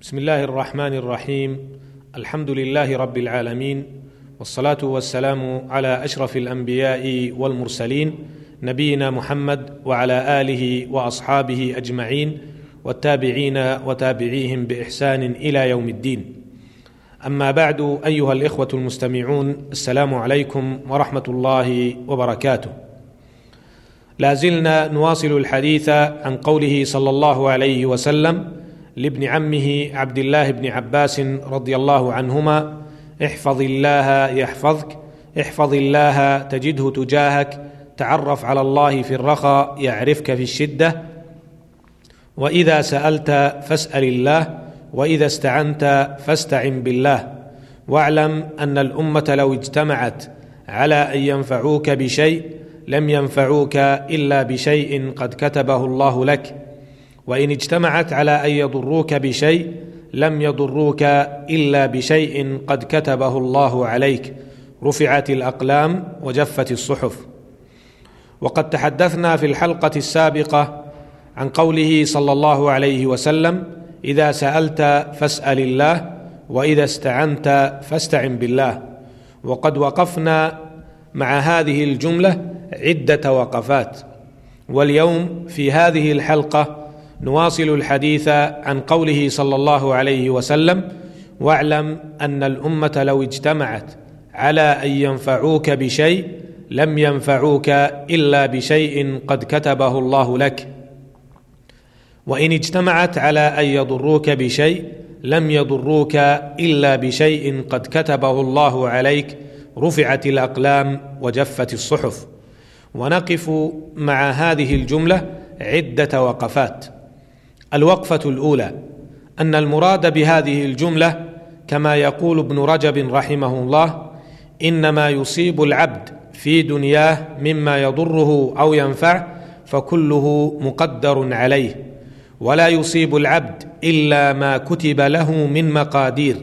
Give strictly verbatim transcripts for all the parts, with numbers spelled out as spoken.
بسم الله الرحمن الرحيم. الحمد لله رب العالمين، والصلاة والسلام على أشرف الأنبياء والمرسلين، نبينا محمد وعلى آله وأصحابه أجمعين، والتابعين وتابعيهم بإحسان إلى يوم الدين. أما بعد، أيها الإخوة المستمعون، السلام عليكم ورحمة الله وبركاته. لازلنا نواصل الحديث عن قوله صلى الله عليه وسلم لابن عمه عبد الله بن عباس رضي الله عنهما: احفظ الله يحفظك، احفظ الله تجده تجاهك، تعرف على الله في الرخاء يعرفك في الشدة، وإذا سألت فاسأل الله، وإذا استعنت فاستعن بالله، واعلم أن الأمة لو اجتمعت على أن ينفعوك بشيء لم ينفعوك إلا بشيء قد كتبه الله لك، وإن اجتمعت على أن يضروك بشيء لم يضروك إلا بشيء قد كتبه الله عليك. رفعت الأقلام وجفت الصحف. وقد تحدثنا في الحلقة السابقة عن قوله صلى الله عليه وسلم: إذا سألت فاسأل الله، وإذا استعنت فاستعن بالله. وقد وقفنا مع هذه الجملة عدة وقفات، واليوم في هذه الحلقة نواصل الحديث عن قوله صلى الله عليه وسلم: واعلم أن الأمة لو اجتمعت على أن ينفعوك بشيء لم ينفعوك إلا بشيء قد كتبه الله لك، وإن اجتمعت على أن يضروك بشيء لم يضروك إلا بشيء قد كتبه الله عليك. رفعت الأقلام وجفت الصحف. ونقف مع هذه الجملة عدة وقفات. الوقفة الأولى: أن المراد بهذه الجملة كما يقول ابن رجب رحمه الله: إنما يصيب العبد في دنياه مما يضره أو ينفع فكله مقدر عليه، ولا يصيب العبد إلا ما كتب له من مقادير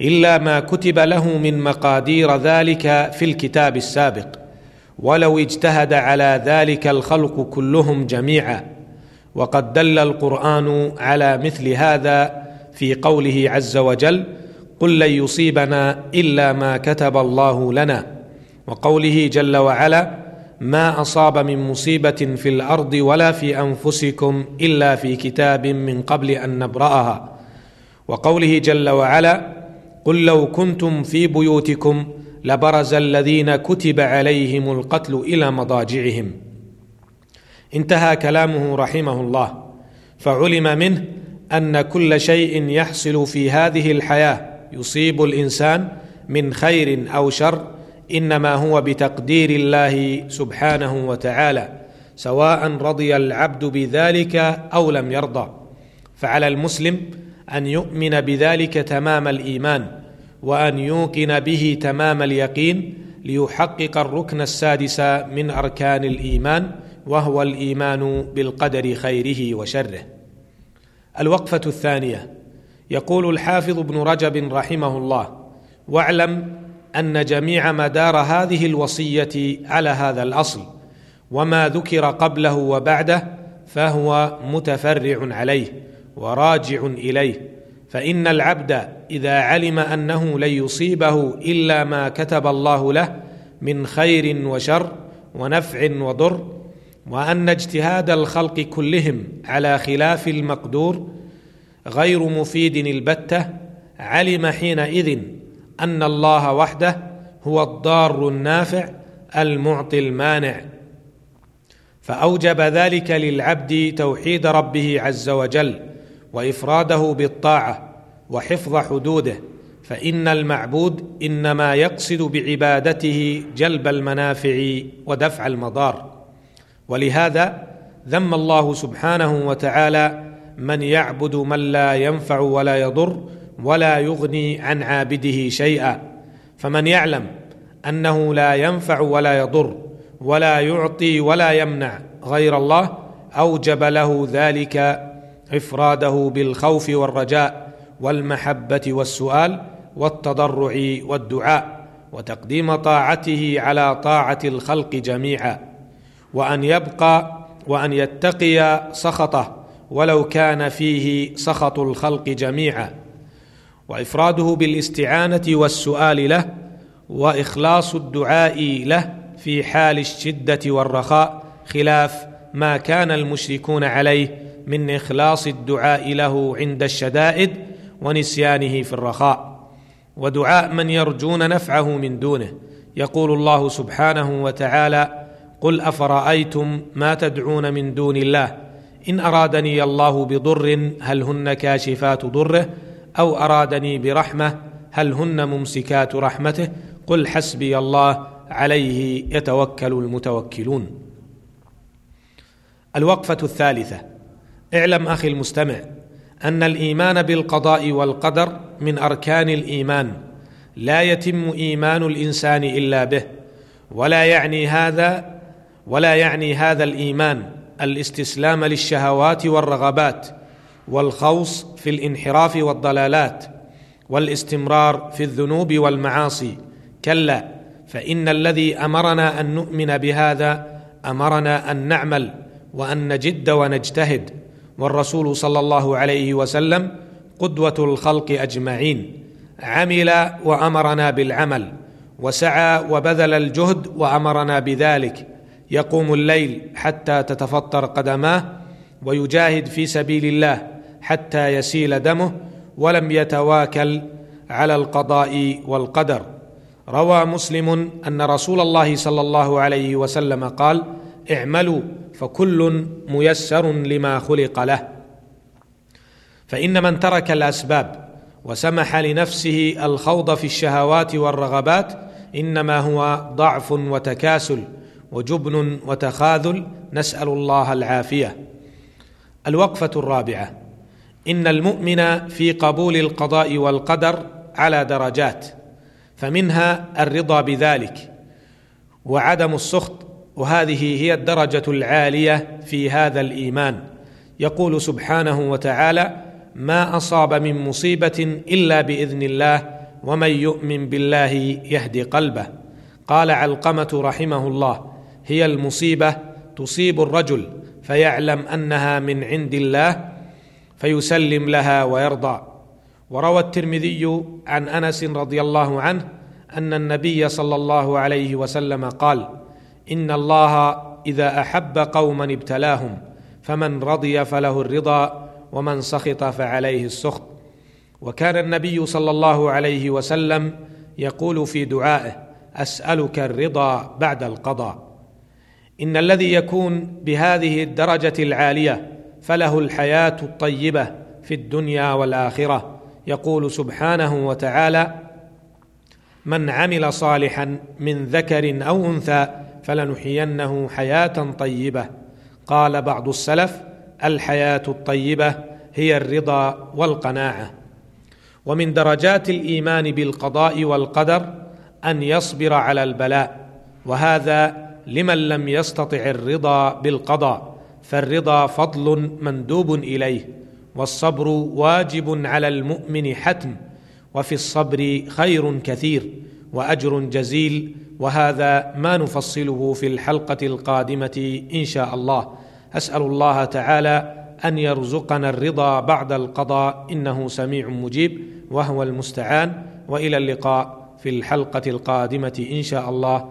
إلا ما كتب له من مقادير ذلك في الكتاب السابق، ولو اجتهد على ذلك الخلق كلهم جميعا. وقد دل القرآن على مثل هذا في قوله عز وجل: قل لن يصيبنا إلا ما كتب الله لنا، وقوله جل وعلا: ما أصاب من مصيبة في الأرض ولا في أنفسكم إلا في كتاب من قبل أن نبرأها، وقوله جل وعلا: قل لو كنتم في بيوتكم لبرز الذين كتب عليهم القتل إلى مضاجعهم. انتهى كلامه رحمه الله. فعلم منه أن كل شيء يحصل في هذه الحياة يصيب الإنسان من خير أو شر إنما هو بتقدير الله سبحانه وتعالى، سواء رضي العبد بذلك أو لم يرضى. فعلى المسلم أن يؤمن بذلك تمام الإيمان، وأن يوقن به تمام اليقين، ليحقق الركن السادس من أركان الإيمان، وهو الإيمان بالقدر خيره وشره. الوقفة الثانية: يقول الحافظ ابن رجب رحمه الله: واعلم أن جميع مدار هذه الوصية على هذا الأصل، وما ذكر قبله وبعده فهو متفرع عليه وراجع إليه. فإن العبد إذا علم أنه لن يصيبه إلا ما كتب الله له من خير وشر ونفع وضر، وأن اجتهاد الخلق كلهم على خلاف المقدور غير مفيد البتة، علم حينئذ أن الله وحده هو الضار النافع المعطي المانع، فأوجب ذلك للعبد توحيد ربه عز وجل، وإفراده بالطاعة، وحفظ حدوده. فإن المعبود إنما يقصد بعبادته جلب المنافع ودفع المضار، ولهذا ذم الله سبحانه وتعالى من يعبد من لا ينفع ولا يضر ولا يغني عن عابده شيئا. فمن يعلم أنه لا ينفع ولا يضر ولا يعطي ولا يمنع غير الله، أوجب له ذلك إفراده بالخوف والرجاء والمحبة والسؤال والتضرع والدعاء، وتقديم طاعته على طاعة الخلق جميعا، وأن يبقى وأن يتقي سخطه ولو كان فيه سخط الخلق جميعا، وإفراده بالاستعانة والسؤال له، وإخلاص الدعاء له في حال الشدة والرخاء، خلاف ما كان المشركون عليه من إخلاص الدعاء له عند الشدائد ونسيانه في الرخاء، ودعاء من يرجون نفعه من دونه. يقول الله سبحانه وتعالى: قل أفرأيتم ما تدعون من دون الله إن أرادني الله بضر هل هن كاشفات ضره أو أرادني برحمة هل هن ممسكات رحمته قل حسبي الله عليه يتوكل المتوكلون. الوقفة الثالثة: اعلم أخي المستمع أن الإيمان بالقضاء والقدر من أركان الإيمان، لا يتم إيمان الإنسان إلا به، ولا يعني هذا ولا يعني هذا الإيمان الاستسلام للشهوات والرغبات، والخوص في الانحراف والضلالات، والاستمرار في الذنوب والمعاصي. كلا، فإن الذي أمرنا أن نؤمن بهذا أمرنا أن نعمل وأن نجد ونجتهد، والرسول صلى الله عليه وسلم قدوة الخلق أجمعين، عمل وأمرنا بالعمل، وسعى وبذل الجهد وأمرنا بذلك، يقوم الليل حتى تتفطر قدماه، ويجاهد في سبيل الله حتى يسيل دمه، ولم يتواكل على القضاء والقدر. روى مسلم أن رسول الله صلى الله عليه وسلم قال: اعملوا فكل ميسر لما خلق له. فإن من ترك الأسباب وسمح لنفسه الخوض في الشهوات والرغبات إنما هو ضعف وتكاسل وجبن وتخاذل، نسأل الله العافية. الوقفة الرابعة: إن المؤمن في قبول القضاء والقدر على درجات، فمنها الرضا بذلك وعدم السخط، وهذه هي الدرجة العالية في هذا الإيمان. يقول سبحانه وتعالى: ما أصاب من مصيبة إلا بإذن الله ومن يؤمن بالله يهدي قلبه. قال علقمة رحمه الله: هي المصيبة تصيب الرجل فيعلم أنها من عند الله فيسلم لها ويرضى. وروى الترمذي عن أنس رضي الله عنه أن النبي صلى الله عليه وسلم قال: إن الله إذا أحب قوما ابتلاهم، فمن رضي فله الرضا ومن سخط فعليه السخط. وكان النبي صلى الله عليه وسلم يقول في دعائه: أسألك الرضا بعد القضاء. إن الذي يكون بهذه الدرجة العالية فله الحياة الطيبة في الدنيا والآخرة. يقول سبحانه وتعالى: من عمل صالحا من ذكر أو أنثى فلنحيينه حياة طيبة. قال بعض السلف: الحياة الطيبة هي الرضا والقناعة. ومن درجات الإيمان بالقضاء والقدر أن يصبر على البلاء، وهذا لمن لم يستطع الرضا بالقضاء، فالرضا فضل مندوب إليه، والصبر واجب على المؤمن حتم، وفي الصبر خير كثير وأجر جزيل. وهذا ما نفصله في الحلقة القادمة إن شاء الله. أسأل الله تعالى أن يرزقنا الرضا بعد القضاء، إنه سميع مجيب وهو المستعان. وإلى اللقاء في الحلقة القادمة إن شاء الله،